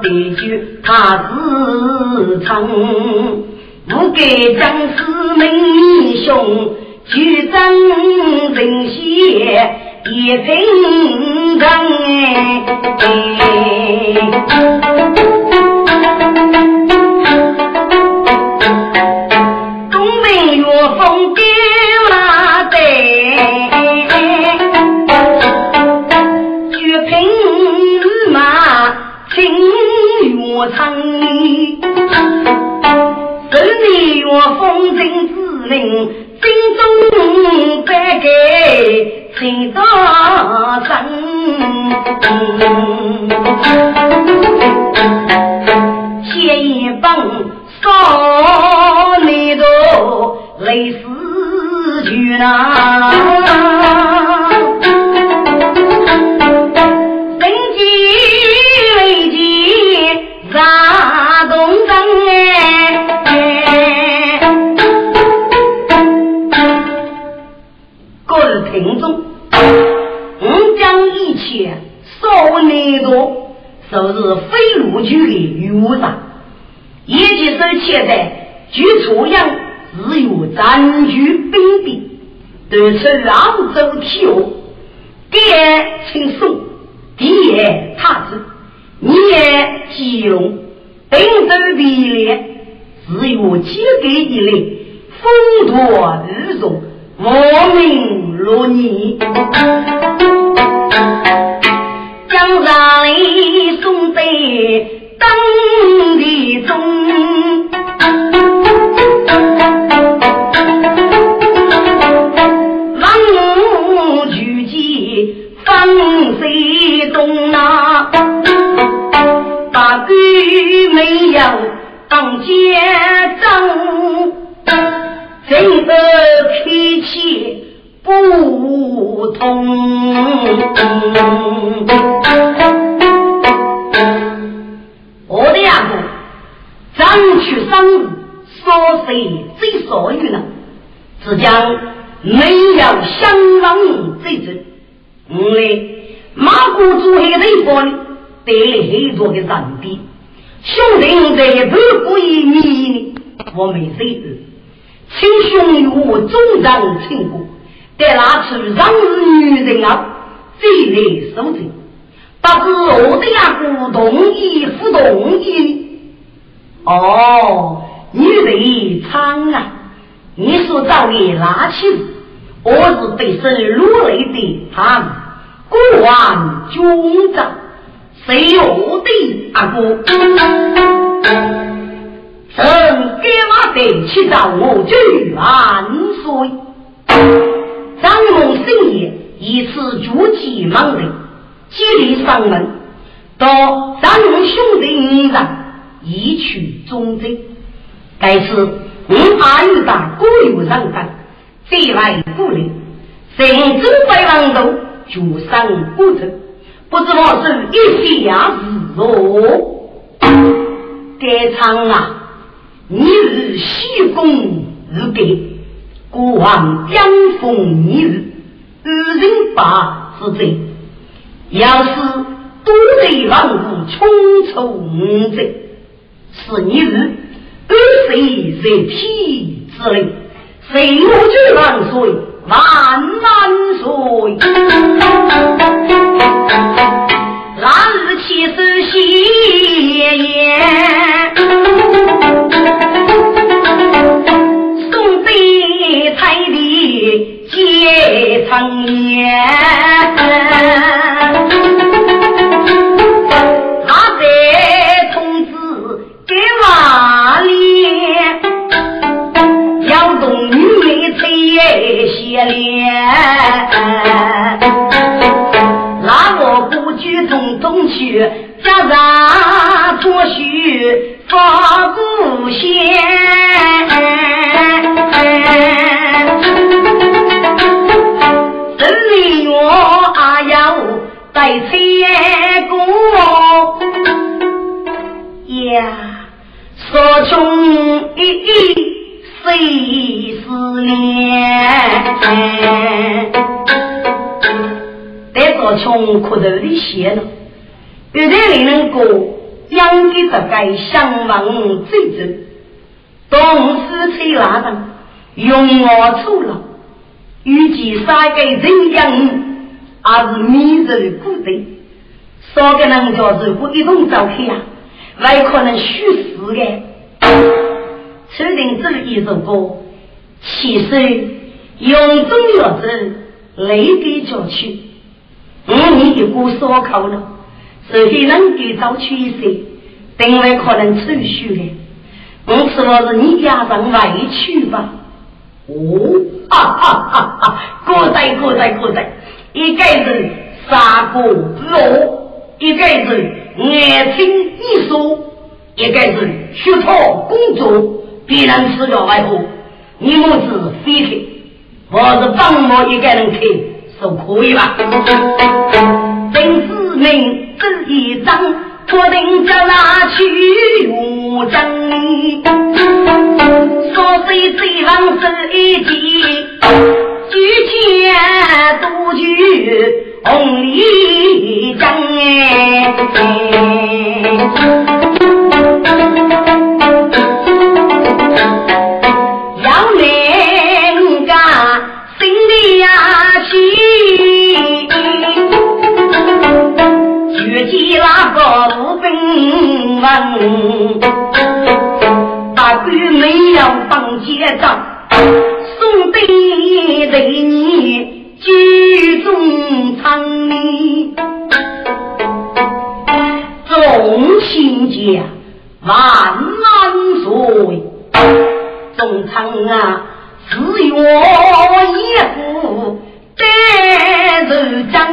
比句他自称不给张司命兄去张正邪也正当东北岳风给拉得绝平马清岳昌里跟你岳风正自命心中白给情到伤写一帮少你都累死去了登记累积咋懂灯民众，将一切少内多，都是非鲁局的余无上，也就是现在局处样只有咱局兵力，都是老周替我，第一轻松，第一踏实，你也基隆，本州比例只有几个一类，风多雨重。我命如你将咱里送得当地中望举起放谁东啊把玉没有当街张人的脾气不同，我的阿公，咱去商务，说谁最所欲呢？只讲没有相当这种，嘞，马国主黑的官得很多的人币，兄弟在不故意迷我没谁子。亲兄与我终长亲故带拿出让女人啊这类手指把自我的呀不懂意不懂意哦女人苍啊你说照你拿去我是被身如雷的他们孤王军长谁有的阿姑正给我得去找我去安睡张梦生也一次主起忙人接力上门到张龙兄弟上一曲忠贞该是我阿玉大孤有上干这来不灵谁真白狼头就上不得不知道是一些牙子哦该唱啊你是西宫日给国王将封你日日人把之罪要是都得万物冲冲罪是你日而谁谁批之类谁有罪万岁万万岁然而其实西也长夜他在通知给瓦里要懂女美吹些脸那我不去总东去家长脱去发不歇在切过呀说中一一谁思念得说中可得的鞋了有的人能够一养给这个相望最真，董事崔拉上用我错了，与其杀给人养，而是迷人固定，少个人家如果一同照去啊，还可能虚死的。崔定这一首歌，其实用中药子来给叫去，你一锅烧烤了。首先能给找去一些定位可能持续的我说了是你家长来去吧哦哈哈哈哈过在一个人杀过肉一个人眼睛一手一个人去做工作必然吃了外头你母子飞去我是帮我一个人去是可以吧真是命这一张我定着拿去无争说谁最王是一级举起都举红里将要领个心里呀去举那个无兵文大哥没有放街上送对的你居中仓里总情节万难岁总仓啊只有一副带着张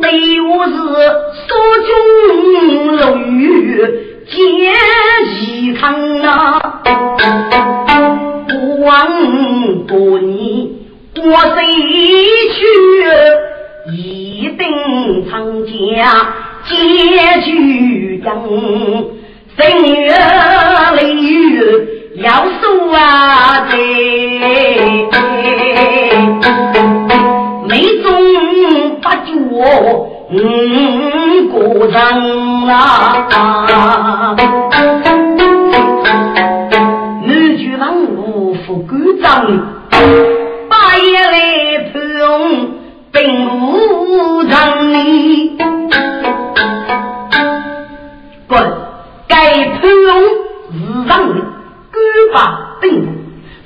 第五是手中楼宇皆一康啊不忘不你我谁去一定参加结局将生月里雨要受啊的没中八九过上啦女主人无福孤掌八爷来不用并无让你滚该不用是让你孤把并不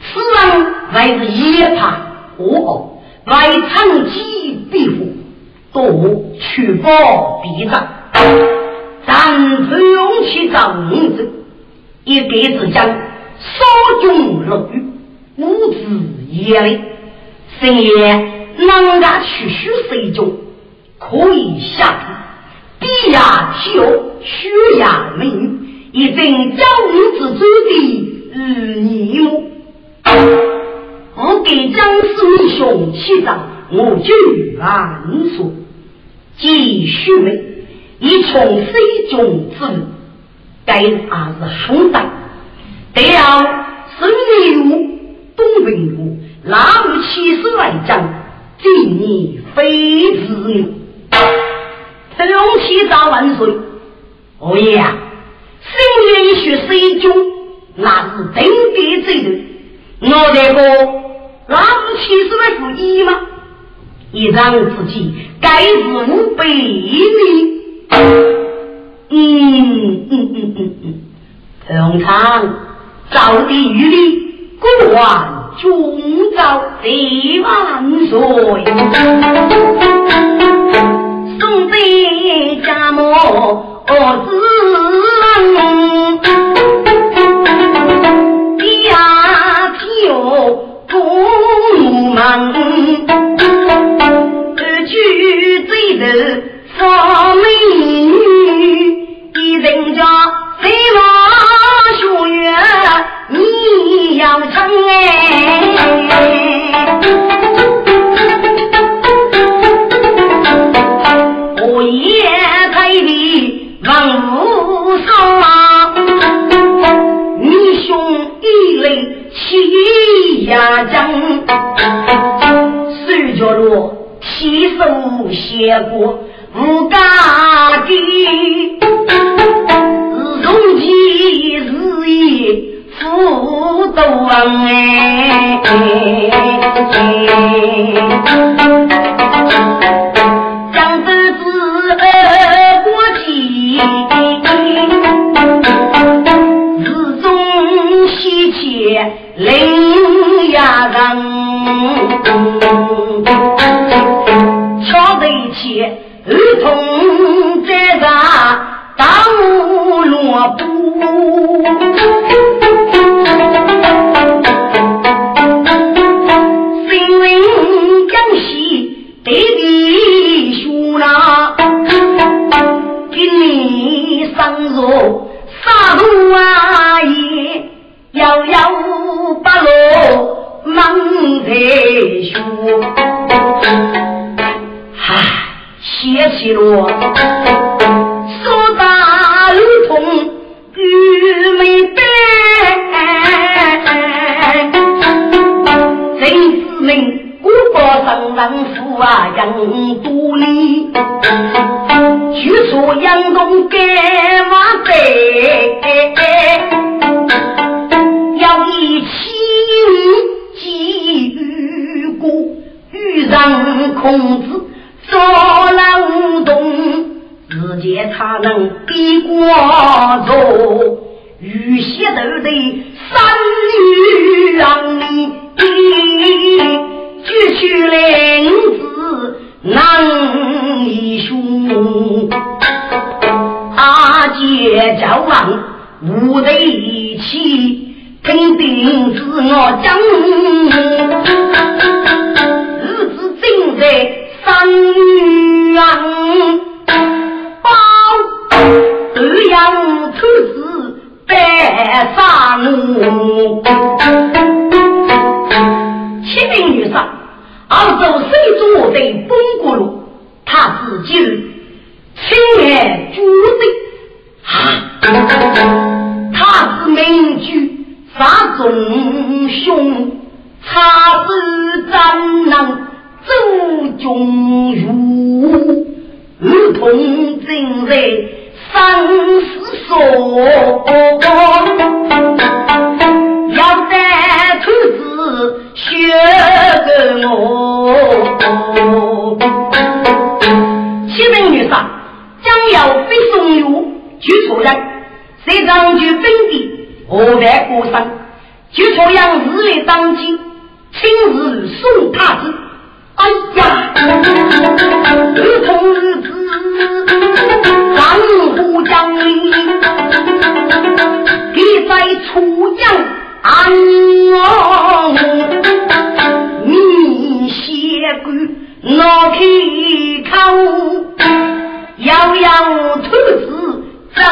此人还是也怕我来唱起壁虎都去报比战但不用去找名字一辈子将烧中楼宇无子也累深夜让他去学水中可以下地必呀其有学呀名一定教无子之地你母我给张师兄去找我就安说继续没以从水中之路该阿是很大得要神女如东北如拿五七十来张对你非子女他用其找完水哦耶生源学水中那是等别这人我这个那不七十万不一吗一让自己该是无悲悯通常早的余力过往终早几万岁送别家母我自然第二天不忙而去最的发明一定叫谁妈属于你要唱我也太离忘无伤啊你兄一类七牙将睡着落七手斜过不家的容易日益不懂哎，将不知而过期自中西切零压人敲得起儿童在那当落布沙土啊也摇摇八路忙在学唉写起了说大儿童愚昧的真是命古国上人夫啊人独立举出阳东给我背要一起寄于故欲让孔子做了无动直接他能逼过走与邪德的三女让你举去领子难以凶阿姐交往无得一起听定自我讲日子正在三阳包二阳兔子白沙奴七名女上澳洲谁做的崩咕噜他自己亲眼主的他是名句杀种凶他是战狼周中儒儿童正在三十所要带兔子学个我七名女上将要飞送游举出人谁当去分地我在过山举出让日月当今亲日送他子哎呀儿童日子咱不讲理给在出样安我你写过脑皮靠遥遥兔子张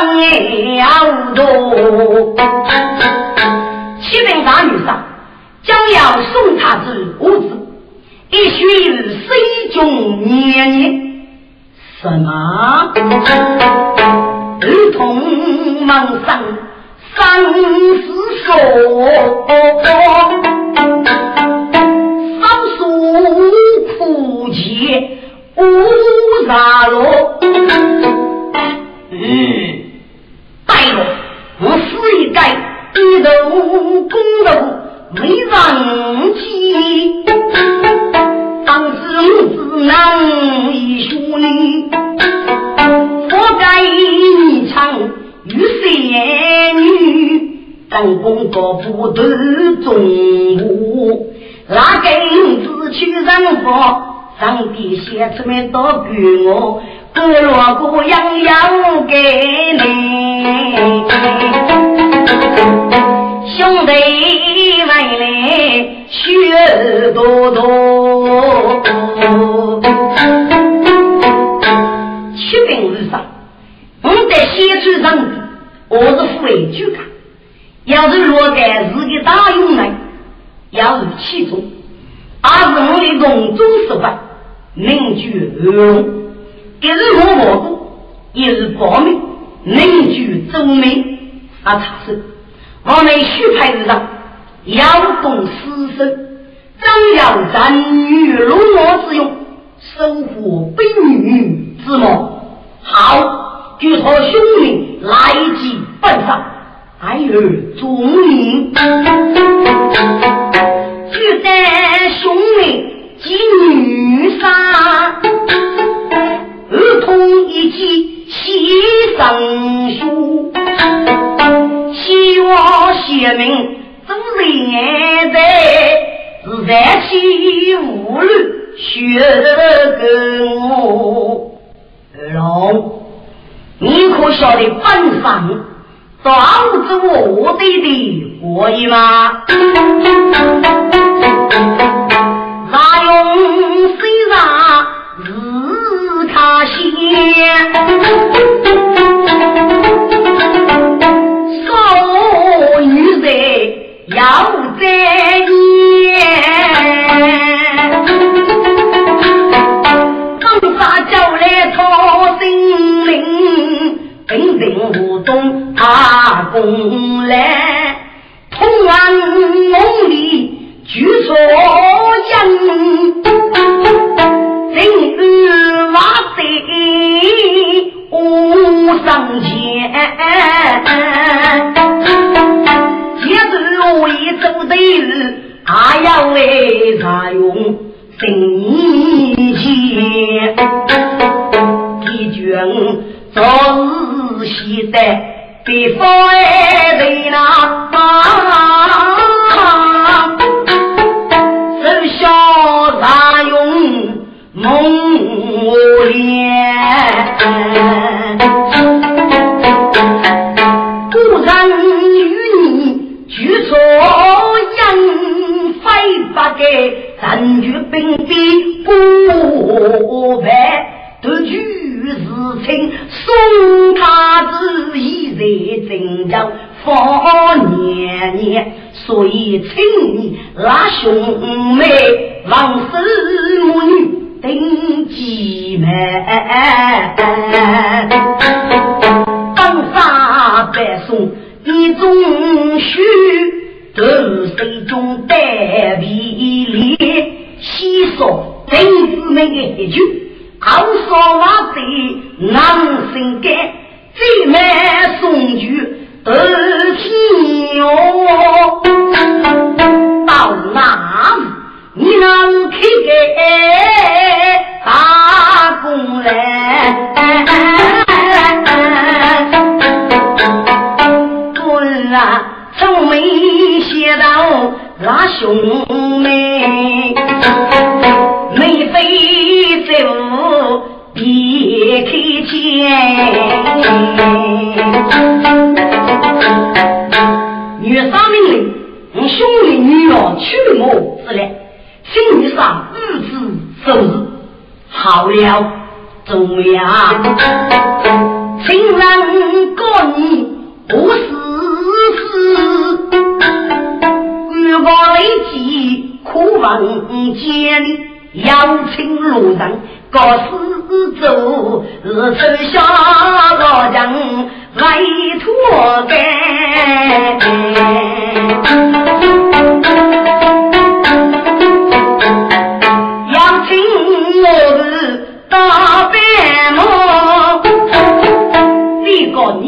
摇多七名大女上将要送他至屋子一群水中年年什么儿童忙上三十手三叔苦节无啥喽带了我是一代一头公楼没让记当时我只能一书你活该一场于仙女当公国不得中午拉给自去让佛上帝写出面都给我孤落孤样要给你兄弟买来血多多七名日上我得写出上帝我是富为巨感要是若给自己大用来要是其中而是我的隆重手法名句而荣一日我蘑菇一日薄命名句周美而查生我们续派日上摇动私生张耀咱女龙罗之用收获悲女子墨，好，举头兄弟来击奔上，还有总理，举得兄弟及女杀，儿童一起起生疏，希望写明总理年代。自在起无虑学跟我老，你可晓得本上当着我弟弟可以吗？那用谁让日他写少女贼要在你平定无东他共来同安梦里举所人人日瓦贼无上前接着我一走的日还要为他用心切一卷早日西的被佛的那把生肖大用梦无脸不然与你举手扬飞把给咱举兵的孤白得举事情送他之意在正要放年年所以请你拉兄妹往事母女登记妹当法白送你终须得谁中代比例西索登字妹一句好说话的男生给最美送去得听哟到哪你能去给打工人滚啊从没写到拉兄妹没飞走别开钱女三命令你兄弟女儿去我之类请你上日子走日好了总呀请人过你不是事如果累积苦往街里邀请路人告四周日春下老人来脱干邀请我是大白毛你告你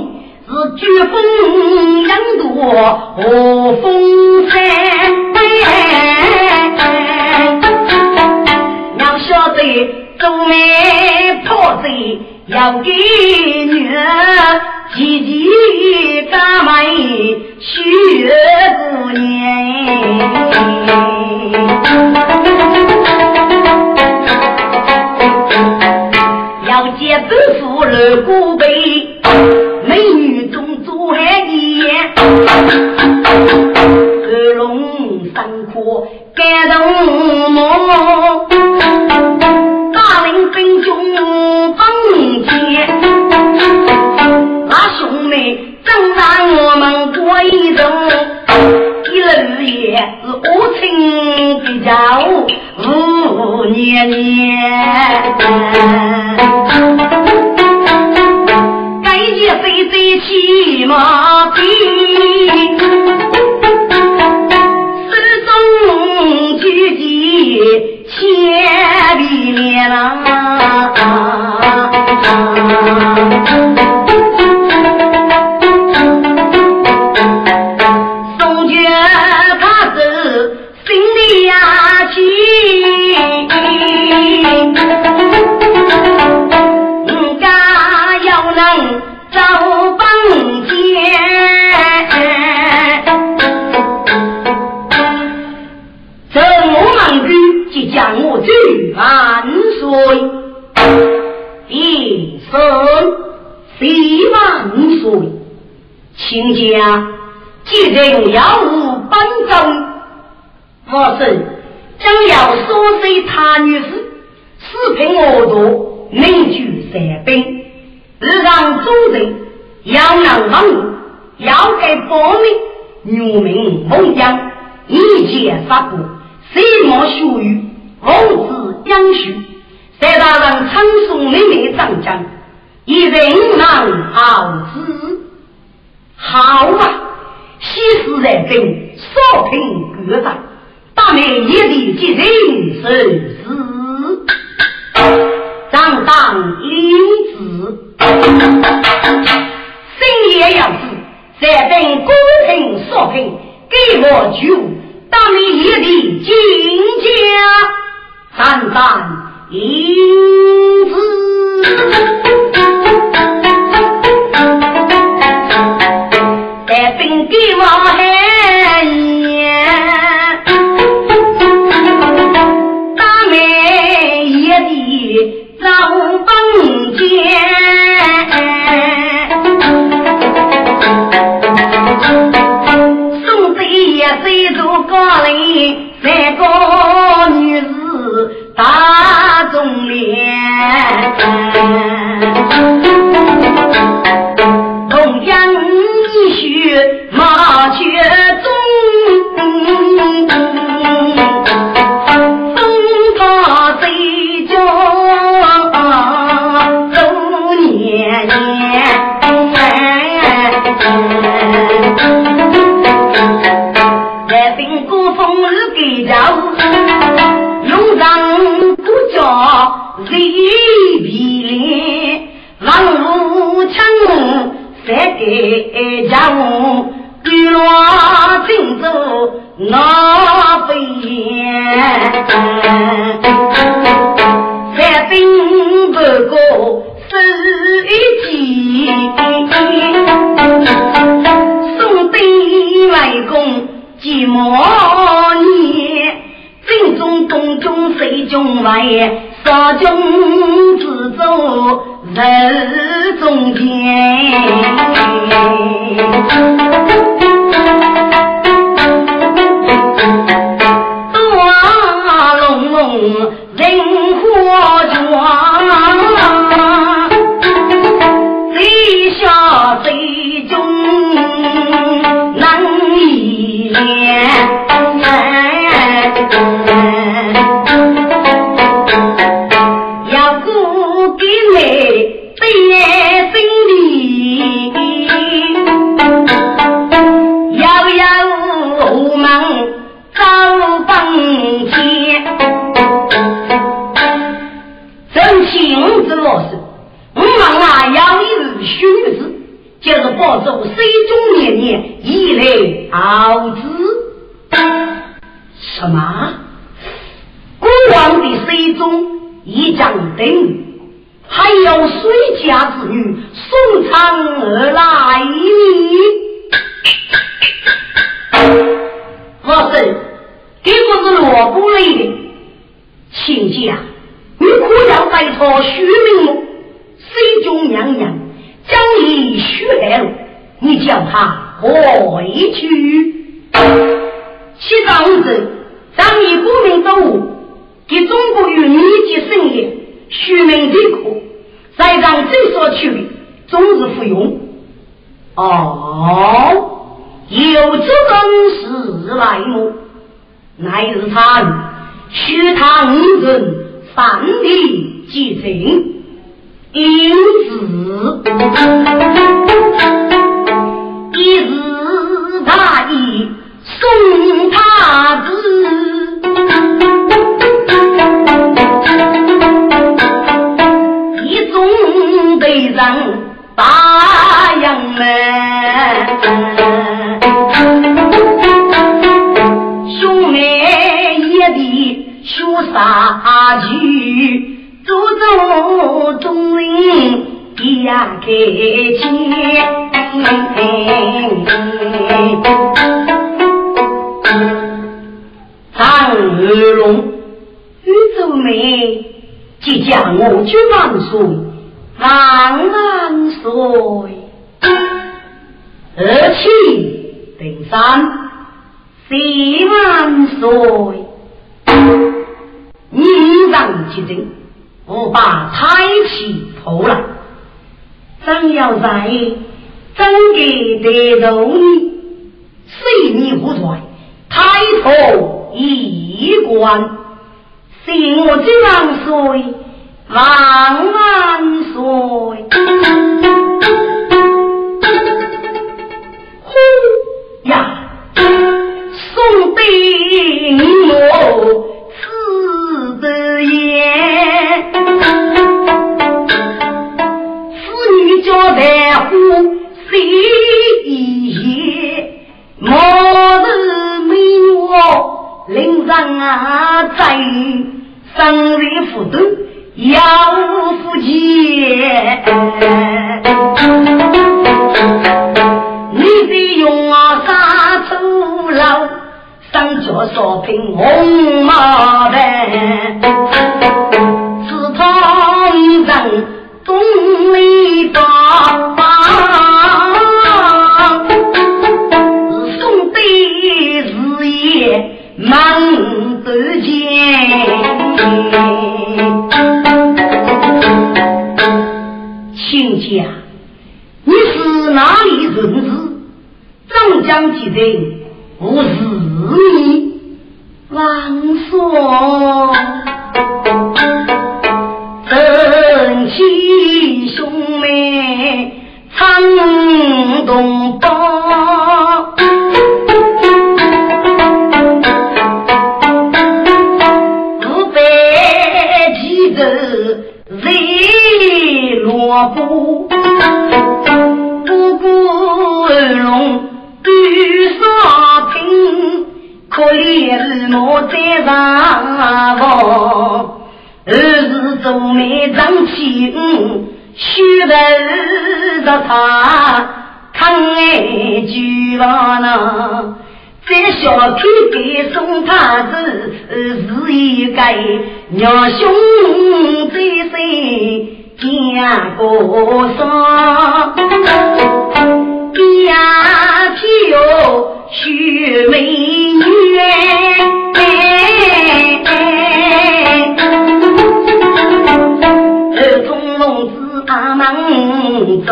是巨风人多和风山要晓得中美破贼要给女儿积极干嘛学姑娘要接不服了孤悲美女中做海底二龙三阔该动魔跟兄帮结那兄妹正让我们过一种一人也是无情比较无年年该借谁最起码比始终聚集千里面啊人要无帮助，我是将要收拾他女士，视频我多内举三兵，日让众人要难忘，要给保密，女民梦想一切发布，谁莫属于王子将许，在大人唱诵妹妹张江，一人难好之好啊！西施在兵，少平各长，大美也得及人受死，当当领子，生也要死，在兵公平少平，给我酒，大美也得进家，当当领子。平山西安水一让其争，我把太起头了真要在真给得容易水泥不断开头一关信我这样水万万水呀，送兵我死的也，妇女家在乎谁？我是没我领上啊，在生日福都要福气。上脚烧饼红毛的紫铜人东里大方送的日夜忙得见亲家你是哪里人子长江几人我是你王朔正气兄妹苍东宝不被记得谁落布不顾龙雨沙平可怜我在上望而是总没长起虚人的他看爱居了呢这小屁给送他子是一个鸟兄最谁见过上呀，只有许美女，儿童龙子阿忙着，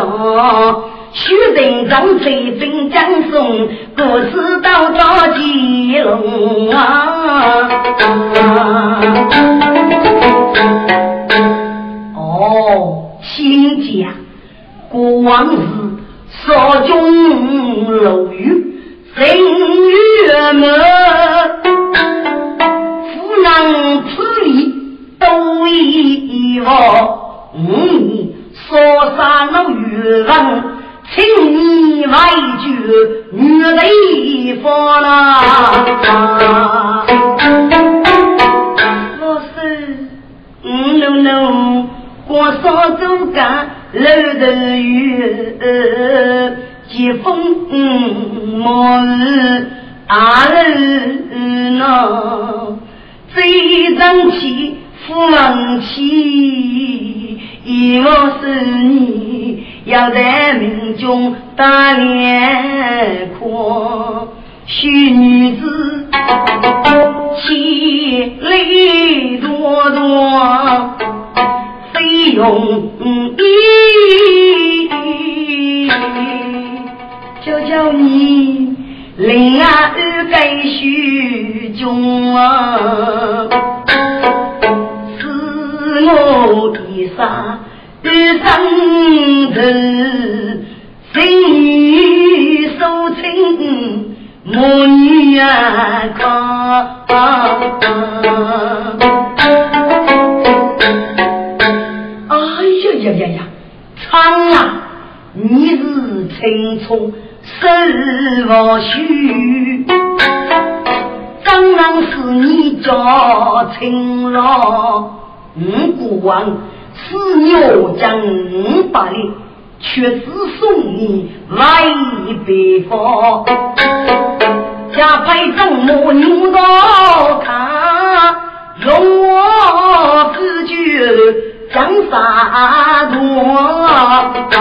许人长水兵将送，不知道着急龙啊！哦，新家国王是。少中楼宇人月门夫人此里都一号说啥老月人请你外句女的方啦我是能我说走干楼的雨季风莫日阿日呢最争气富人气以我是你要在民众大脸阔许女子气泪多多非用意求求你令阿儿该许中啊是我的杀日生人生于受情母女啊苍啊你是青葱生我虚当然是你家亲了孤王是牛将把你却只送你来北方家派正母牛刀卡容我自觉想洒脱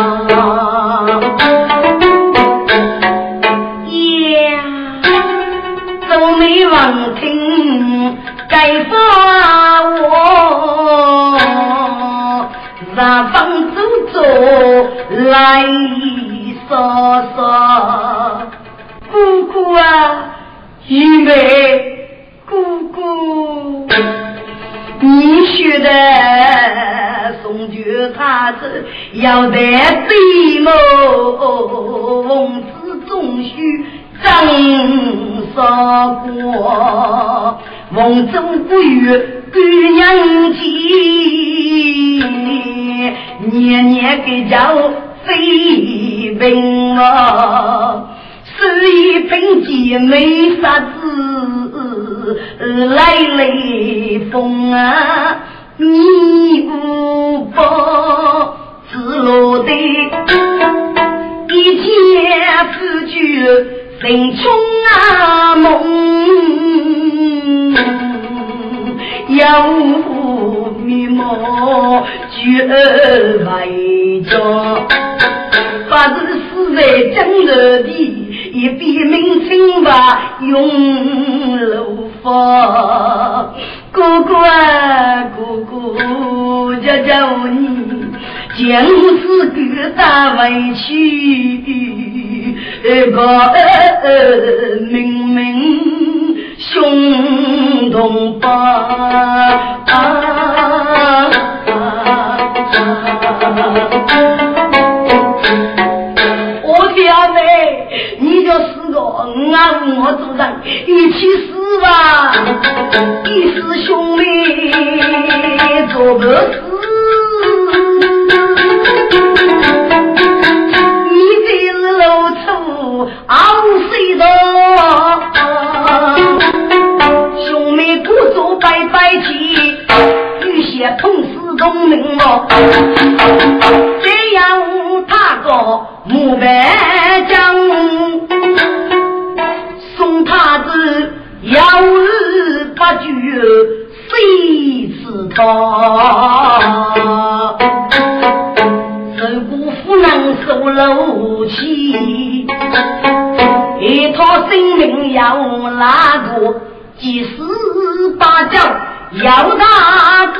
耶能听该发我那方走走来说说姑姑啊一妹姑姑你学的送去他子要得闭目翁子总须张说过翁子不与姑娘情年年给叫飞奔啊是一本姐没啥子来雷锋啊你不报自落的一天自去人冲啊梦要迷茫绝外着把这死在江热地一笔名称吧用楼房姑姑啊姑姑叫叫你将是个大委屈我明明胸痛吧我表妹你就是个俺我主张一起死吧一死兄弟做个死你这是老粗熬水的兄妹不走白白起浴血痛死功名了这样他个母白将送他子要八句谁知道自古不能受楼气一套生命要拉过几十八将要大鼓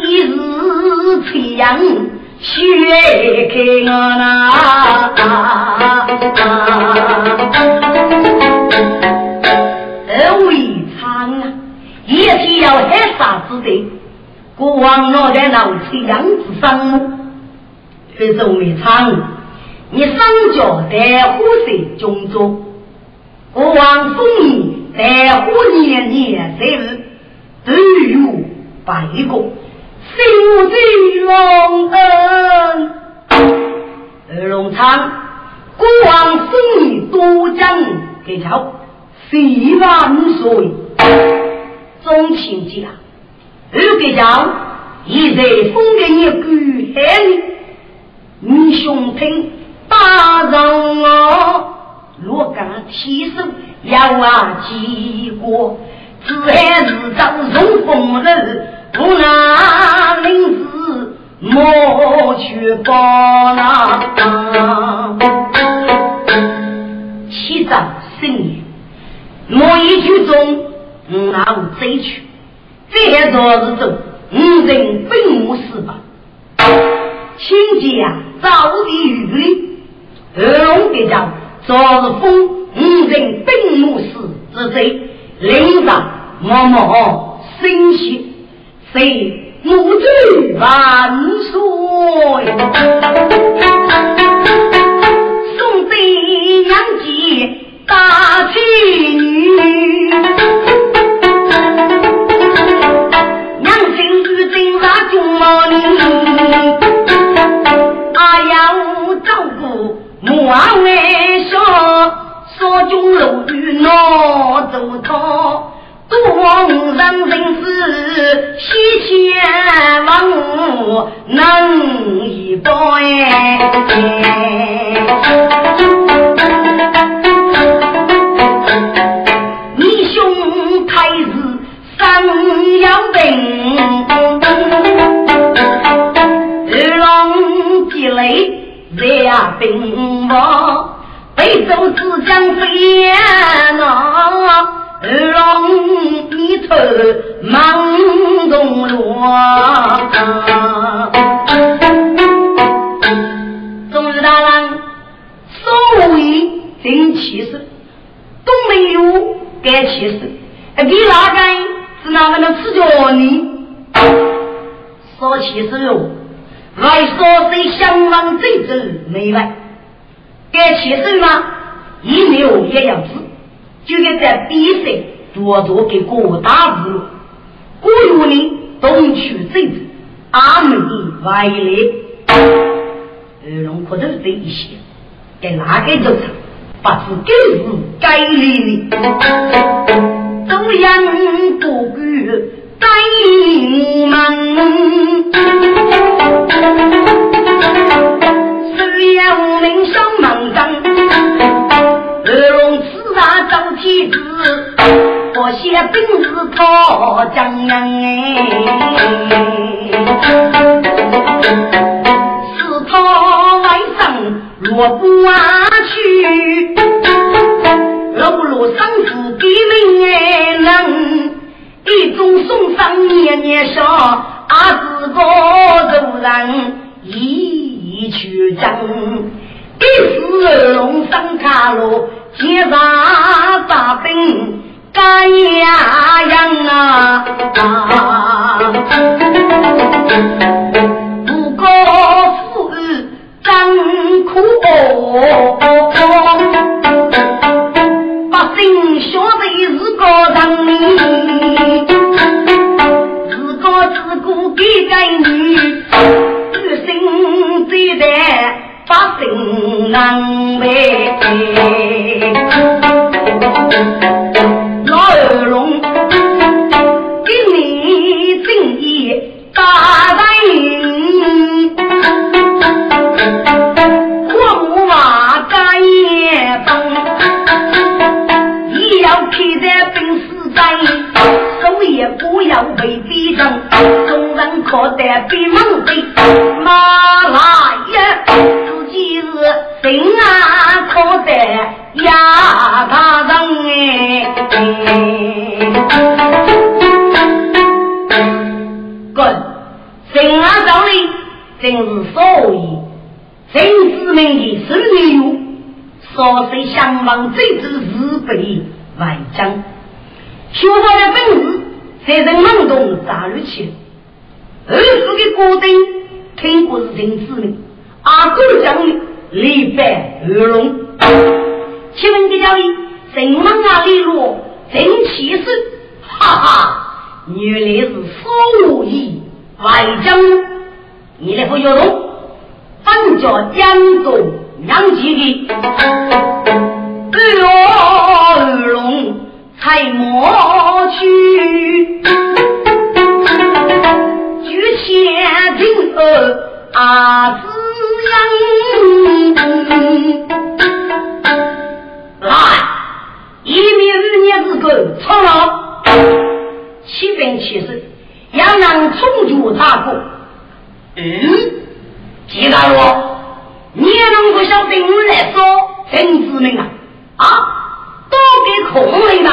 一日催阳学给我啦为啥呢也是要害啥子的国王若在脑子样子上这是为啥你上脚在湖水中中国王送你在湖年年日对于白宫心最龙恩而龙昌国王送你多将给瞧十万岁中情家而给瞧一直封给你举贤你兄听大人哦若敢提升要啊几国只还是当荣风人不拿领子莫去包啦七早生年莫一句中拿我追去这些多日中人并无事吧亲家早的雨里龙别长昨日风人并无事之贼领长默默生息谁母罪万岁送对娘姐大妻女娘亲与真啥就毛呢阿呀我照顾母啊为说说中楼与闹走头红人人是西迁万物能一对你兄太子三阳病日浪积累热病亡被走自江边呐，龙一头忙动落。终日大郎，宋武义真气势，东北有该气势，你哪敢是哪个能吃着你？说气势哟，还说谁相望这周没完？该起身吗？一没有也要吃，就给在比赛多多给过大字了。故有你东去这子，阿弥外来，而龙可能这一些，给哪个就唱，把自己是该理的，都让不顾在我们。虽然无名相忙张，而龙自然张妻子，我写病是靠江南是他外上落不啊去，老路上是给命哎人，一种送上年年少，阿子哥都人咦。一曲章，一时龙山卡路，结扎大兵干呀样啊！不过富张苦哦，把心学的是个人，是个自古给个女。心最得把心难为，老二龙给你正义大人，我无话干也帮，也要披着本事干，手也不要被逼上，总人可得被蒙被。妈来呀，自己是真啊，可得呀大人哎。滚，真啊道理，真是所以，真是命的是理由。说谁相望，这只是被外将。学到的本事，才能梦中扎入去。儿子的锅灯。听过是人知名，阿公讲的李白二龙。请问这教育怎么啊？利落真气势，哈哈！原来是宋义外将，你来不要龙，本叫江东杨吉的二龙才莫去。举前听儿阿子人，来，一面日年之个操劳，七分七十，也能冲住大过。吉大罗，你也能够晓得我来说真知名啊！啊，都给孔明了，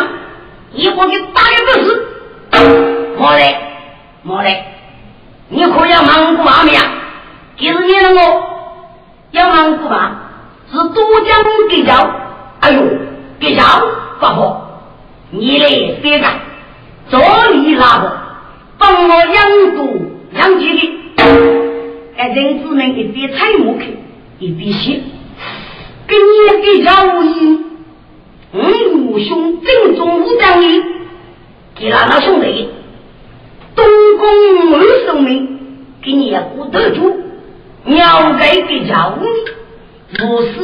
一会给打一个死，莫来。你可要忙不忙没有？其实你能够要忙不忙，是多将给脚，哎呦，给脚不好，你嘞别干，左里拉着，帮我养猪养鸡的，哎，人只能一边采蘑菇一边写，跟你给脚无异，五兄正宗武将你，给拉拉兄弟。东宫二圣明给你也不得住，鸟该给着你，我是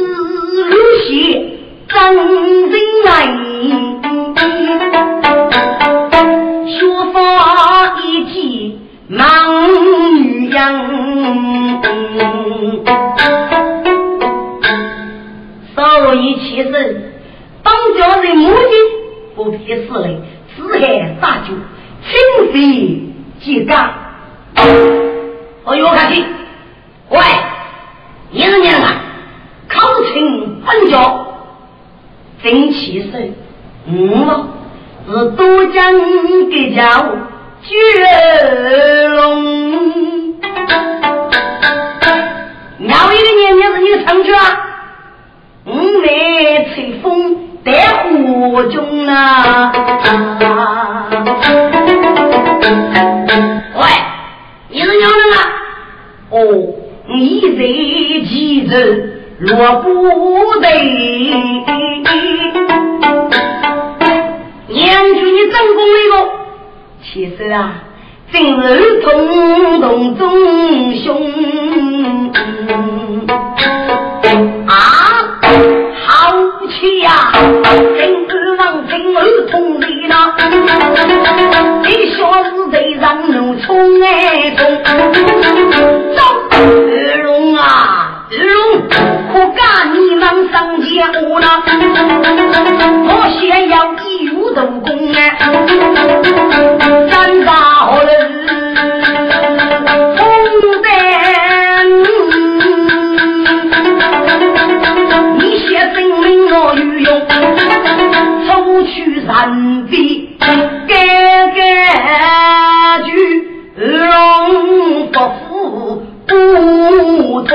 如血张人来，说法一记忙女人，稍有一起身，当家人母亲不批事来，只害大酒。清晰几干，我有看去。喂，一人年了，考勤很久，真气盛，是多江的家务巨龙。鸟一个年年是你唱去啊，五月吹风得火中啊！喂，你是娘人啊？哦，你这几人？若不得年初你正宫一个，其实啊正是同同中兄啊，好气啊，真是让真儿同理了，你说是得让奴冲哎冲走日龙啊日龙能上街舞呢，我先要一舞斗功呢，三大人红灯，你先证明我御用，抽去三笔，改改去，龙伯父不同。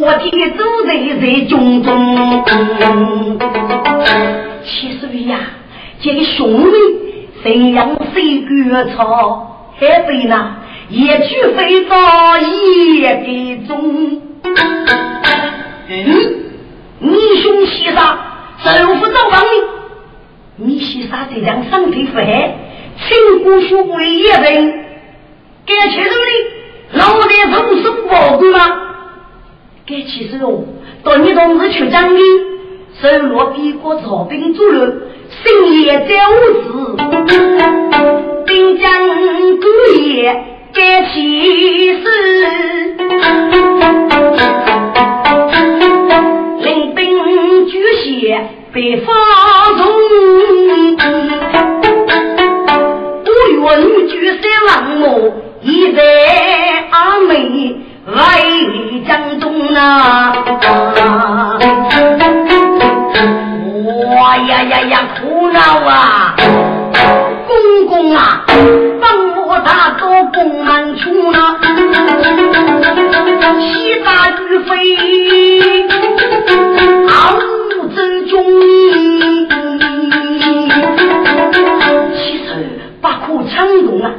我的走在中中。其实呀，这个兄妹谁让谁割草，还非呢也去非到也给中。你兄西沙走不到王里，你西沙这张上腿肥，亲姑叔为业人，给其实你老的总是宝贵吗？给其实哦，当你同时去张里，手罗比过草兵做了，深夜在屋子。兵将故也该其事，领兵举械被发动，不愿举械王母一在阿妹外江东啊！哇呀呀呀，苦恼啊！公公啊，帮我大哥公安出了西大玉飞傲真中，其实把苦昌荣啊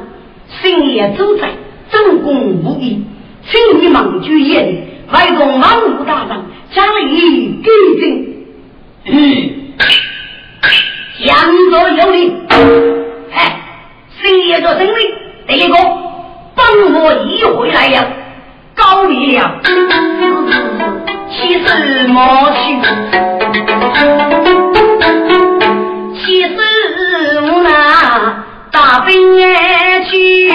心也都在正公无疑，请你忙居宴外公王武大人家里给定讲着有理，深夜做生意，第一个帮我一回来呀，高你了，其实莫去，其实我那大兵也去，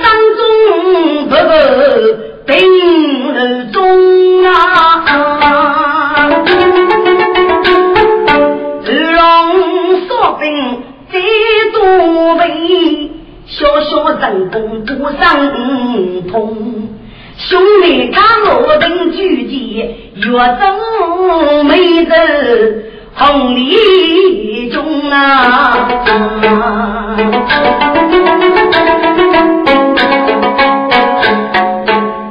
山中不不兵而中啊。小小人工不上通，兄弟他我等聚集越走没走红里中啊！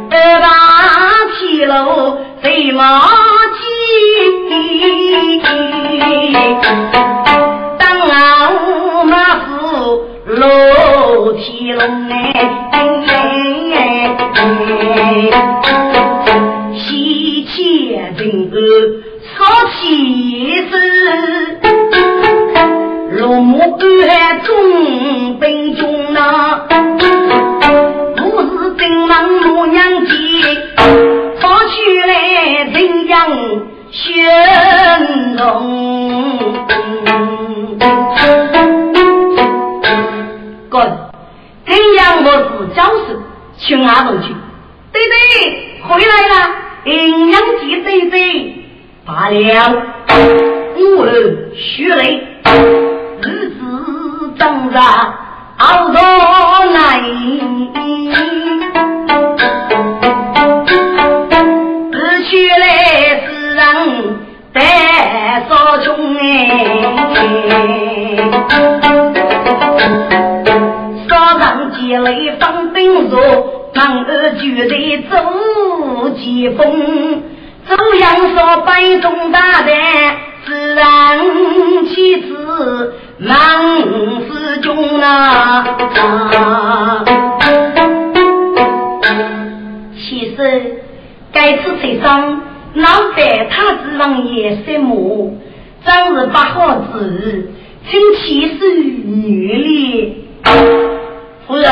二八七楼飞毛鸡。楼梯龙哎，西起人个草起子，落木盖中本中呐，不是正忙路娘子，跑去来怎样宣龙？哥，这样我是招手去哪头去？对对，回来了，阴阳节对对，罢了。我学雷，日子长着熬到来，日去来是让白少穷哎。一类方兵弱，忙而举的走几风，走阳说摆动大的自然其子忙思中啊！其实该次水上脑袋他之上也是母，正是八号子，称其是女力。夫人，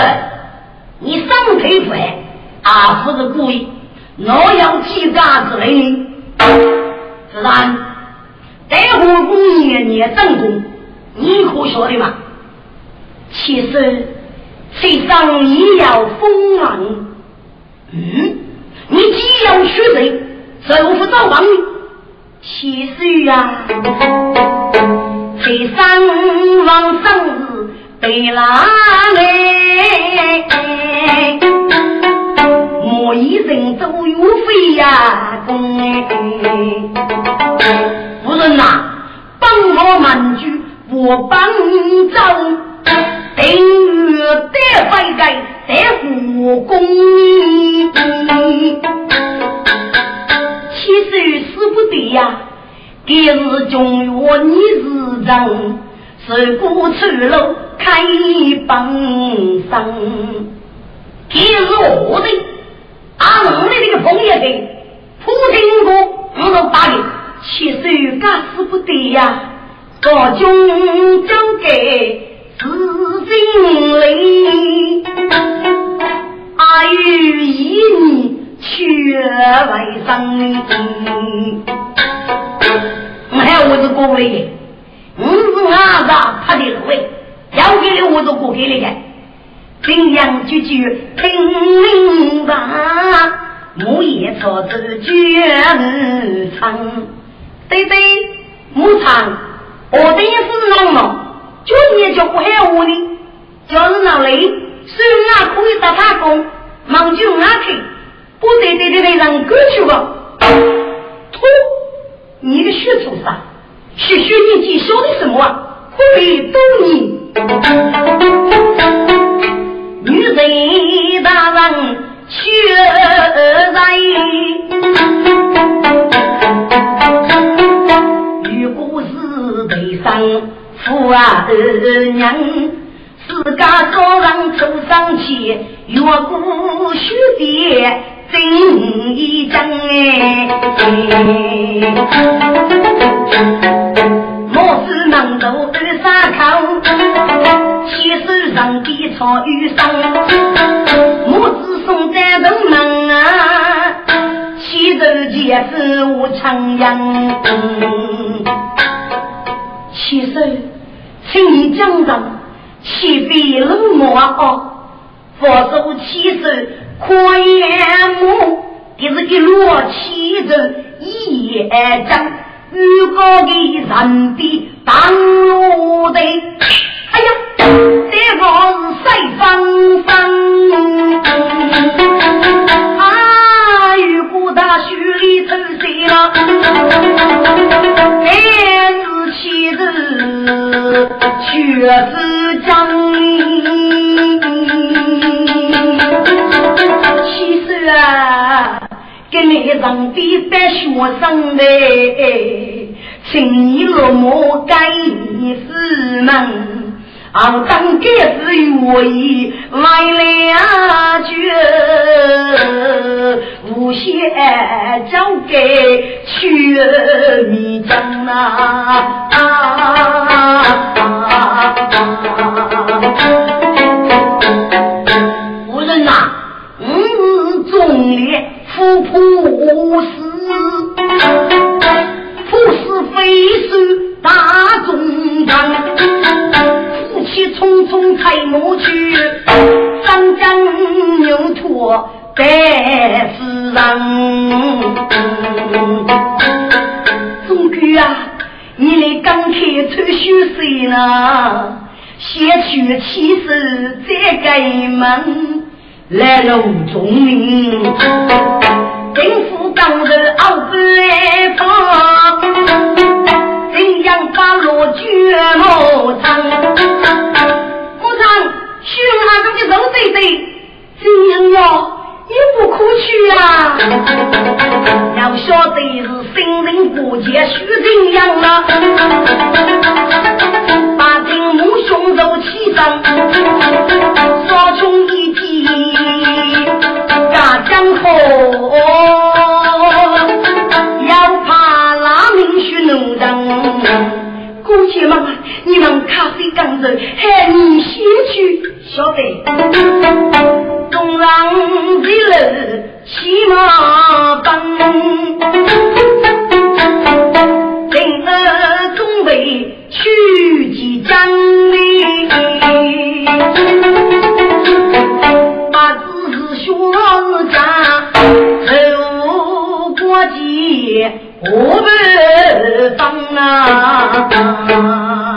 你上腿腿，阿夫是故意，我要几家子雷鸣。自然，待会公爷你正宫，你可说的嘛？其实，世上你要风浪，你既要取谁，怎不到王？其实呀，世上王上日被拉嘞。我一人都有费呀，公哎！夫人呐，帮我满句，我帮你招，等得分给得护工。其实是不对呀，今日中午你是人，是过去了开帮生。今日我的阿龙的那个朋友的普京国我都打你，其实干是不对呀，各种交给。紫金雷阿玉以你去为生我还有我的过来的我是阿爸他的位要给你我的过给你的这样句句听明白母也错自觉母唱对对母唱我的也是那么就你就不害我呢，就是那里，虽然可以打他工，忙就拿去，不得得得得让过去吧。土，你的血出啥？是血你弟修的什么？可以逗你。女人大人血在，如果是悲伤。父啊娘自家高人头上去越过许的真一张莫是能够二三口其实上帝草遇上莫是送在都能啊其实皆是无常样其实请你讲讲岂非冷漠哦佛手其实阔眼目也是一落其实一夜将与高的人比当路的哎呀这个是晒方方啊与古大学里头谁了哎其实却是将其实啊跟你让地白学生的请你落寞该是们啊当这是我以来了觉无限交给去你讲啊啊无人啊总理夫仆死不是非是大众党气匆匆才谋去张张牛驼白丝人终于啊你来刚开退休谁呢写取其实这个门来了总明政府刚的奥贝伯怎样把罗卷毛长？我长，徐老哥的肉对对，怎样哟？也不可取啊！要晓得是新人过节徐怎样了？把金母胸肉起上，烧穷一地，大江口。姑且妈妈你们咖啡干着喊你先去小北东让的人骑马帮领了东北去几张里把自己说家走过几我们放啊